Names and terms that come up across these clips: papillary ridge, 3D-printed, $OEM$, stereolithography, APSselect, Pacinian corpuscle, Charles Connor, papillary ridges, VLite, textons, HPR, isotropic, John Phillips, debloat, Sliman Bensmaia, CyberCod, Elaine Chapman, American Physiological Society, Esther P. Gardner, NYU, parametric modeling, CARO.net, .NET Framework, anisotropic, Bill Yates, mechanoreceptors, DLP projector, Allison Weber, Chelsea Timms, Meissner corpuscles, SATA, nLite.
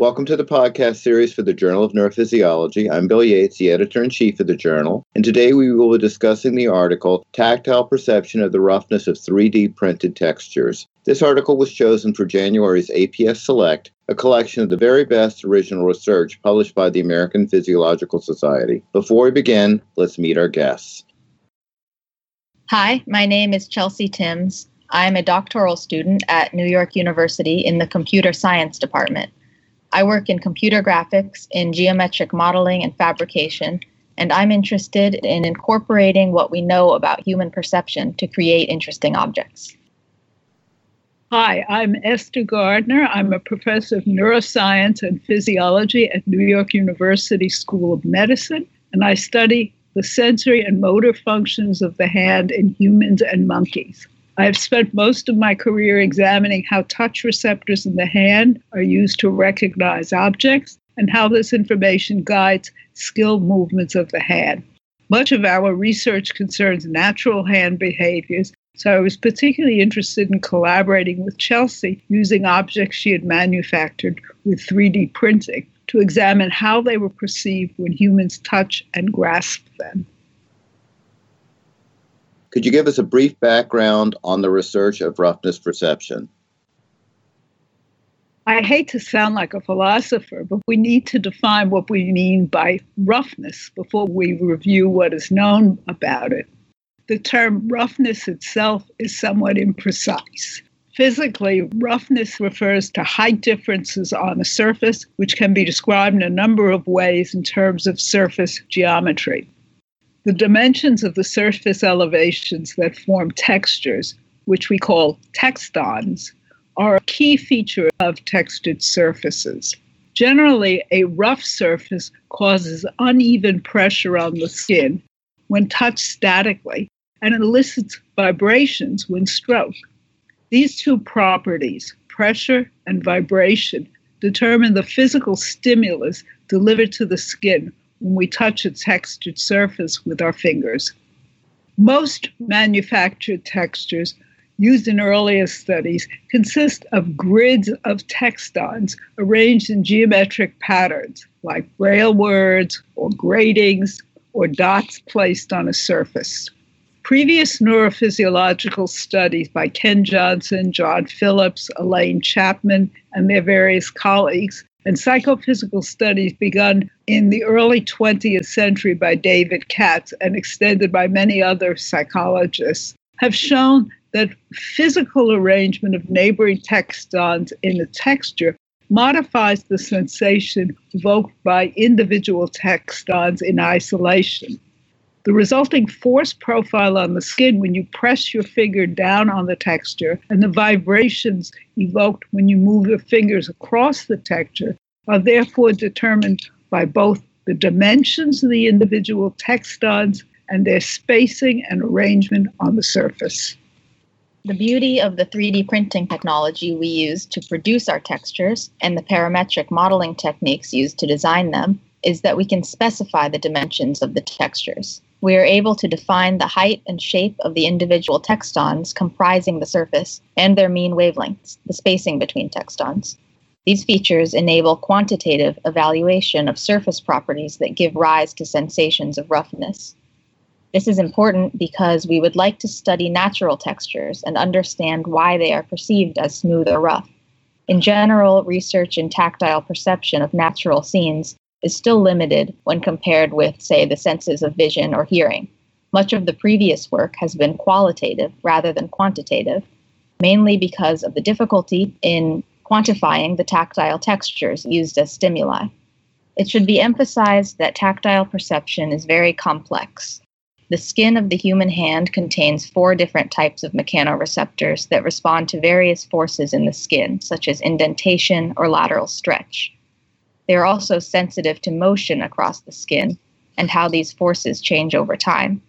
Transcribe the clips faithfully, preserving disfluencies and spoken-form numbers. Welcome to the podcast series for the Journal of Neurophysiology. I'm Bill Yates, the editor-in-chief of the journal, and today we will be discussing the article, Tactile Perception of the Roughness of three D Printed Textures. This article was chosen for January's A P S Select, a collection of the very best original research published by the American Physiological Society. Before we begin, let's meet our guests. Hi, my name is Chelsea Timms. I'm a doctoral student at New York University in the Computer Science Department. I work in computer graphics, in geometric modeling and fabrication, and I'm interested in incorporating what we know about human perception to create interesting objects. Hi, I'm Esther Gardner. I'm a professor of neuroscience and physiology at New York University School of Medicine, and I study the sensory and motor functions of the hand in humans and monkeys. I've spent most of my career examining how touch receptors in the hand are used to recognize objects and how this information guides skilled movements of the hand. Much of our research concerns natural hand behaviors, so I was particularly interested in collaborating with Chelsea using objects she had manufactured with three D printing to examine how they were perceived when humans touch and grasp them. Could you give us a brief background on the research of roughness perception? I hate to sound like a philosopher, but we need to define what we mean by roughness before we review what is known about it. The term roughness itself is somewhat imprecise. Physically, roughness refers to height differences on a surface, which can be described in a number of ways in terms of surface geometry. The dimensions of the surface elevations that form textures, which we call textons, are a key feature of textured surfaces. Generally, a rough surface causes uneven pressure on the skin when touched statically and elicits vibrations when stroked. These two properties, pressure and vibration, determine the physical stimulus delivered to the skin when we touch a textured surface with our fingers. Most manufactured textures used in earlier studies consist of grids of textons arranged in geometric patterns like braille words or gratings or dots placed on a surface. Previous neurophysiological studies by Ken Johnson, John Phillips, Elaine Chapman, and their various colleagues and psychophysical studies begun in the early twentieth century by David Katz and extended by many other psychologists have shown that physical arrangement of neighboring textons in a texture modifies the sensation evoked by individual textons in isolation. The resulting force profile on the skin when you press your finger down on the texture and the vibrations evoked when you move your fingers across the texture are therefore determined by both the dimensions of the individual textons and their spacing and arrangement on the surface. The beauty of the three D printing technology we use to produce our textures and the parametric modeling techniques used to design them is that we can specify the dimensions of the textures. We are able to define the height and shape of the individual textons comprising the surface and their mean wavelengths, the spacing between textons. These features enable quantitative evaluation of surface properties that give rise to sensations of roughness. This is important because we would like to study natural textures and understand why they are perceived as smooth or rough. In general, research in tactile perception of natural scenes is still limited when compared with, say, the senses of vision or hearing. Much of the previous work has been qualitative rather than quantitative, mainly because of the difficulty in quantifying the tactile textures used as stimuli. It should be emphasized that tactile perception is very complex. The skin of the human hand contains four different types of mechanoreceptors that respond to various forces in the skin, such as indentation or lateral stretch. They are also sensitive to motion across the skin and how these forces change over time.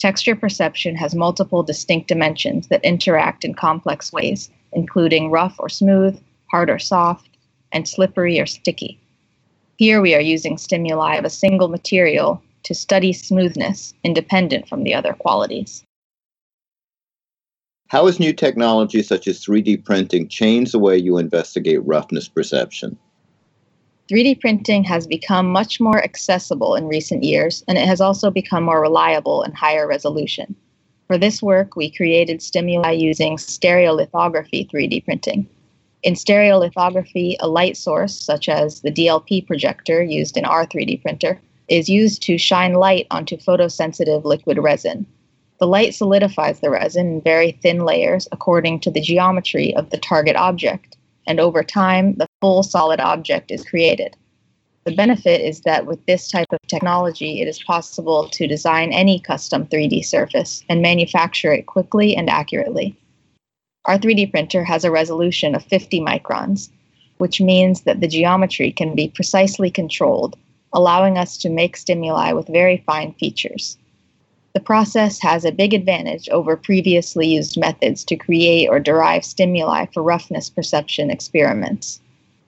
Texture perception has multiple distinct dimensions that interact in complex ways, including rough or smooth, hard or soft, and slippery or sticky. Here we are using stimuli of a single material to study smoothness independent from the other qualities. How has new technology such as three D printing changed the way you investigate roughness perception? three D printing has become much more accessible in recent years, and it has also become more reliable and higher resolution. For this work, we created stimuli using stereolithography three D printing. In stereolithography, a light source, such as the D L P projector used in our three D printer, is used to shine light onto photosensitive liquid resin. The light solidifies the resin in very thin layers according to the geometry of the target object, and over time, the full solid object is created. The benefit is that with this type of technology, it is possible to design any custom three D surface and manufacture it quickly and accurately. Our three D printer has a resolution of fifty microns, which means that the geometry can be precisely controlled, allowing us to make stimuli with very fine features. The process has a big advantage over previously used methods to create or derive stimuli for roughness perception experiments.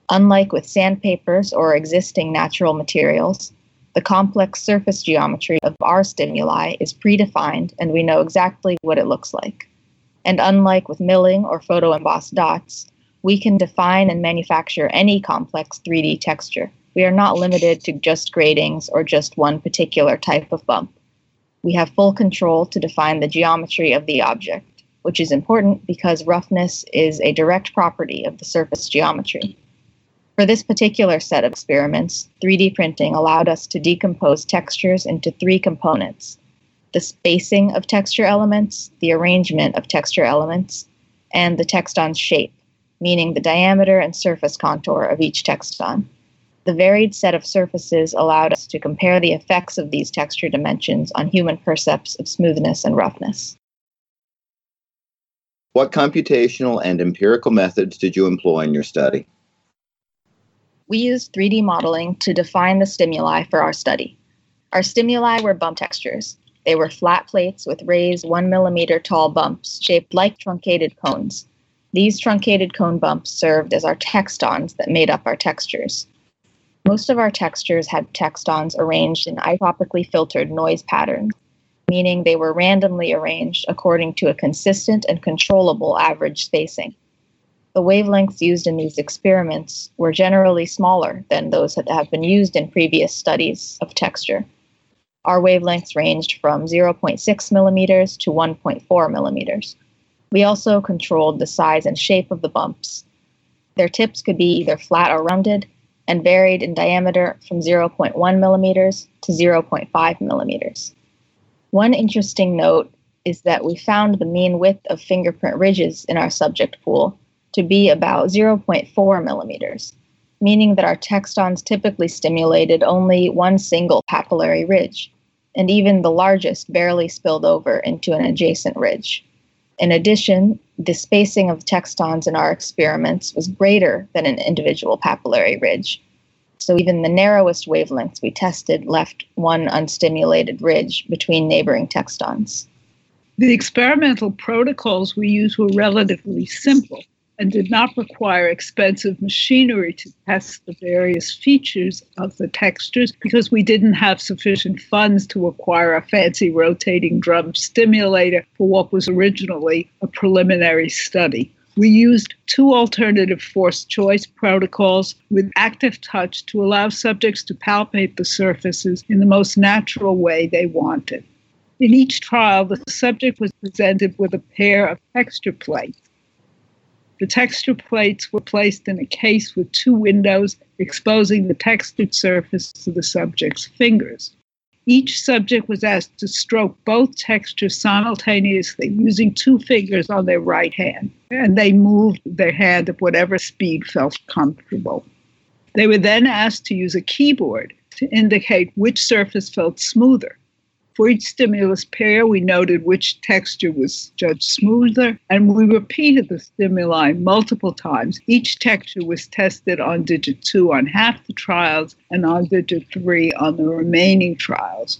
Unlike with sandpapers or existing natural materials, the complex surface geometry of our stimuli is predefined and we know exactly what it looks like. And unlike with milling or photoembossed dots, we can define and manufacture any complex three D texture. We are not limited to just gratings or just one particular type of bump. We have full control to define the geometry of the object, which is important because roughness is a direct property of the surface geometry. For this particular set of experiments, three D printing allowed us to decompose textures into three components: the spacing of texture elements, the arrangement of texture elements, and the texton's shape, meaning the diameter and surface contour of each texton. The varied set of surfaces allowed us to compare the effects of these texture dimensions on human percepts of smoothness and roughness. What computational and empirical methods did you employ in your study? We used three D modeling to define the stimuli for our study. Our stimuli were bump textures. They were flat plates with raised one millimeter tall bumps shaped like truncated cones. These truncated cone bumps served as our textons that made up our textures. Most of our textures had textons arranged in isotopically filtered noise patterns, meaning they were randomly arranged according to a consistent and controllable average spacing. The wavelengths used in these experiments were generally smaller than those that have been used in previous studies of texture. Our wavelengths ranged from zero point six millimeters to one point four millimeters. We also controlled the size and shape of the bumps. Their tips could be either flat or rounded, and varied in diameter from zero point one millimeters to zero point five millimeters. One interesting note is that we found the mean width of fingerprint ridges in our subject pool to be about zero point four millimeters, meaning that our textons typically stimulated only one single papillary ridge, and even the largest barely spilled over into an adjacent ridge. In addition, the spacing of textons in our experiments was greater than an individual papillary ridge. So even the narrowest wavelengths we tested left one unstimulated ridge between neighboring textons. The experimental protocols we used were relatively simple and did not require expensive machinery to test the various features of the textures because we didn't have sufficient funds to acquire a fancy rotating drum stimulator for what was originally a preliminary study. We used two alternative forced choice protocols with active touch to allow subjects to palpate the surfaces in the most natural way they wanted. In each trial, the subject was presented with a pair of texture plates. The texture plates were placed in a case with two windows, exposing the textured surface to the subject's fingers. Each subject was asked to stroke both textures simultaneously using two fingers on their right hand, and they moved their hand at whatever speed felt comfortable. They were then asked to use a keyboard to indicate which surface felt smoother. For each stimulus pair, we noted which texture was judged smoother, and we repeated the stimuli multiple times. Each texture was tested on digit two on half the trials and on digit three on the remaining trials.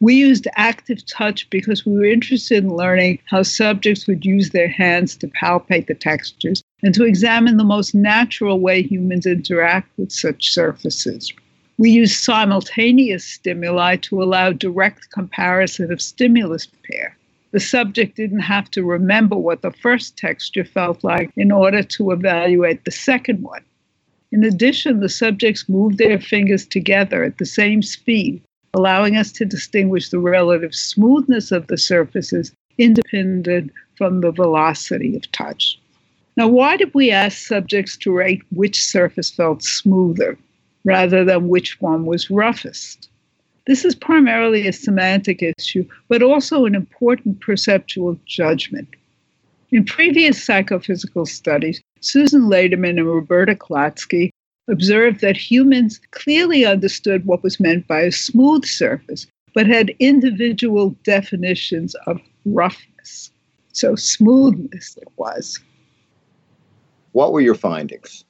We used active touch because we were interested in learning how subjects would use their hands to palpate the textures and to examine the most natural way humans interact with such surfaces. We used simultaneous stimuli to allow direct comparison of stimulus pair. The subject didn't have to remember what the first texture felt like in order to evaluate the second one. In addition, the subjects moved their fingers together at the same speed, allowing us to distinguish the relative smoothness of the surfaces independent from the velocity of touch. Now, why did we ask subjects to rate which surface felt smoother rather than which one was roughest? This is primarily a semantic issue, but also an important perceptual judgment. In previous psychophysical studies, Susan Lederman and Roberta Klatzky observed that humans clearly understood what was meant by a smooth surface, but had individual definitions of roughness. So smoothness it was. What were your findings?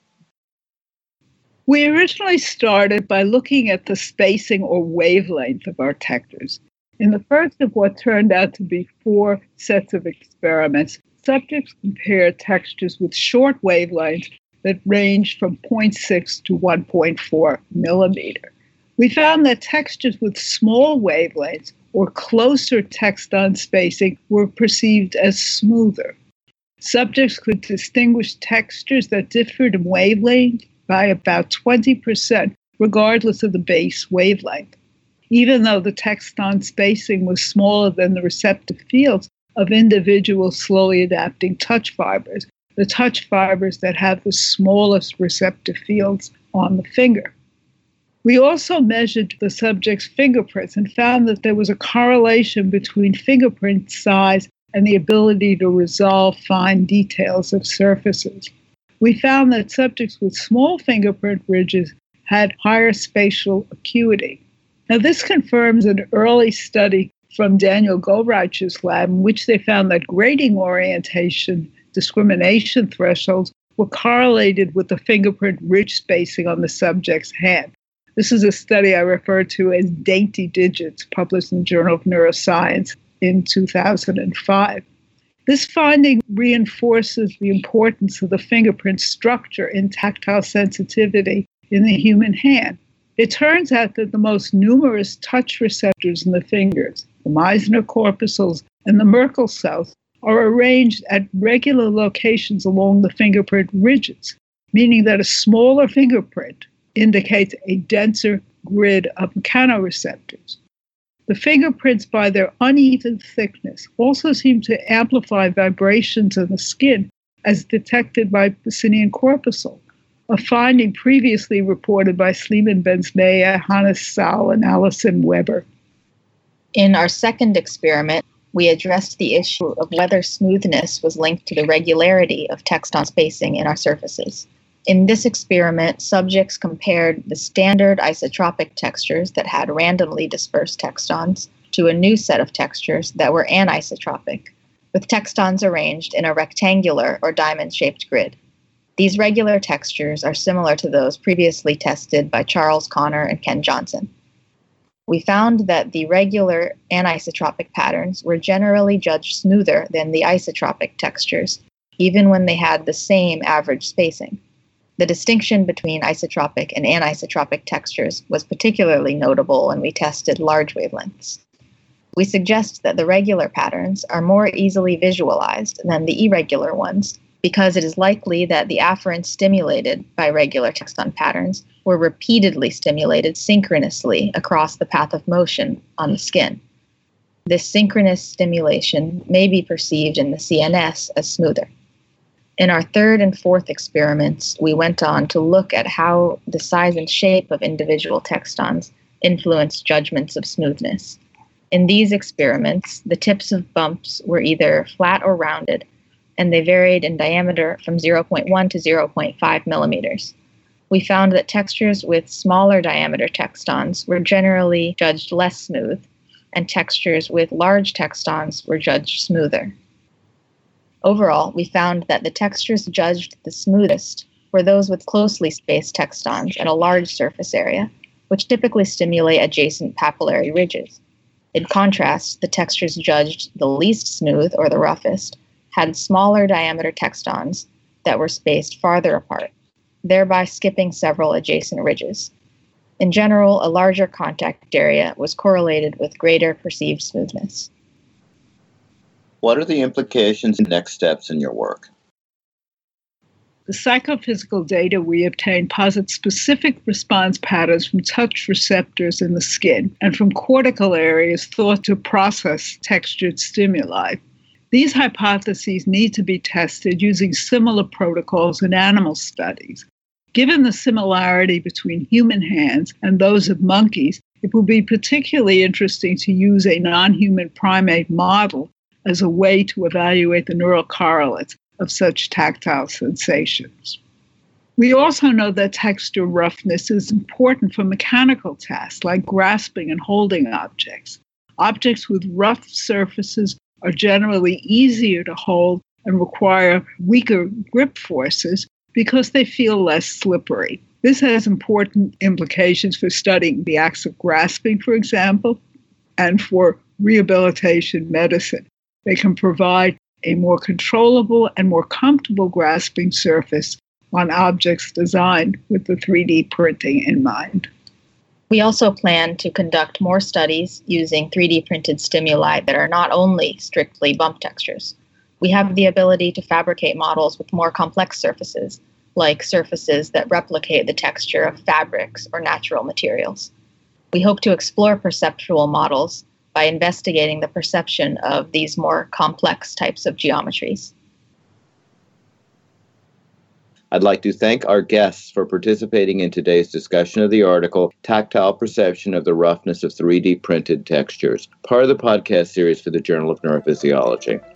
We originally started by looking at the spacing or wavelength of our detectors. In the first of what turned out to be four sets of experiments, subjects compared textures with short wavelengths that ranged from zero point six to one point four millimeter. We found that textures with small wavelengths or closer texton spacing were perceived as smoother. Subjects could distinguish textures that differed in wavelength by about twenty percent, regardless of the base wavelength, even though the texton spacing was smaller than the receptive fields of individual slowly adapting touch fibers, the touch fibers that have the smallest receptive fields on the finger. We also measured the subject's fingerprints and found that there was a correlation between fingerprint size and the ability to resolve fine details of surfaces. We found that subjects with small fingerprint ridges had higher spatial acuity. Now, this confirms an early study from Daniel Goldreicher's lab, in which they found that grading orientation discrimination thresholds were correlated with the fingerprint ridge spacing on the subject's hand. This is a study I refer to as Dainty Digits, published in the Journal of Neuroscience in two thousand five. This finding reinforces the importance of the fingerprint structure in tactile sensitivity in the human hand. It turns out that the most numerous touch receptors in the fingers, the Meissner corpuscles and the Merkel cells, are arranged at regular locations along the fingerprint ridges, meaning that a smaller fingerprint indicates a denser grid of mechanoreceptors. The fingerprints, by their uneven thickness, also seem to amplify vibrations in the skin as detected by Pacinian corpuscle, a finding previously reported by Sliman Bensmaia, Hannes Saal, and Allison Weber. In our second experiment, we addressed the issue of whether smoothness was linked to the regularity of texton spacing in our surfaces. In this experiment, subjects compared the standard isotropic textures that had randomly dispersed textons to a new set of textures that were anisotropic, with textons arranged in a rectangular or diamond-shaped grid. These regular textures are similar to those previously tested by Charles Connor and Ken Johnson. We found that the regular anisotropic patterns were generally judged smoother than the isotropic textures, even when they had the same average spacing. The distinction between isotropic and anisotropic textures was particularly notable when we tested large wavelengths. We suggest that the regular patterns are more easily visualized than the irregular ones, because it is likely that the afferents stimulated by regular texton patterns were repeatedly stimulated synchronously across the path of motion on the skin. This synchronous stimulation may be perceived in the C N S as smoother. In our third and fourth experiments, we went on to look at how the size and shape of individual textons influence judgments of smoothness. In these experiments, the tips of bumps were either flat or rounded, and they varied in diameter from zero point one to zero point five millimeters. We found that textures with smaller diameter textons were generally judged less smooth, and textures with large textons were judged smoother. Overall, we found that the textures judged the smoothest were those with closely spaced textons and a large surface area, which typically stimulate adjacent papillary ridges. In contrast, the textures judged the least smooth, or the roughest, had smaller diameter textons that were spaced farther apart, thereby skipping several adjacent ridges. In general, a larger contact area was correlated with greater perceived smoothness. What are the implications and next steps in your work? The psychophysical data we obtain posits specific response patterns from touch receptors in the skin and from cortical areas thought to process textured stimuli. These hypotheses need to be tested using similar protocols in animal studies. Given the similarity between human hands and those of monkeys, it will be particularly interesting to use a non-human primate model as a way to evaluate the neural correlates of such tactile sensations. We also know that texture roughness is important for mechanical tasks like grasping and holding objects. Objects with rough surfaces are generally easier to hold and require weaker grip forces because they feel less slippery. This has important implications for studying the acts of grasping, for example, and for rehabilitation medicine. They can provide a more controllable and more comfortable grasping surface on objects designed with the three D printing in mind. We also plan to conduct more studies using three D printed stimuli that are not only strictly bump textures. We have the ability to fabricate models with more complex surfaces, like surfaces that replicate the texture of fabrics or natural materials. We hope to explore perceptual models by investigating the perception of these more complex types of geometries. I'd like to thank our guests for participating in today's discussion of the article, Tactile Perception of the Roughness of three D Printed Textures, part of the podcast series for the Journal of Neurophysiology.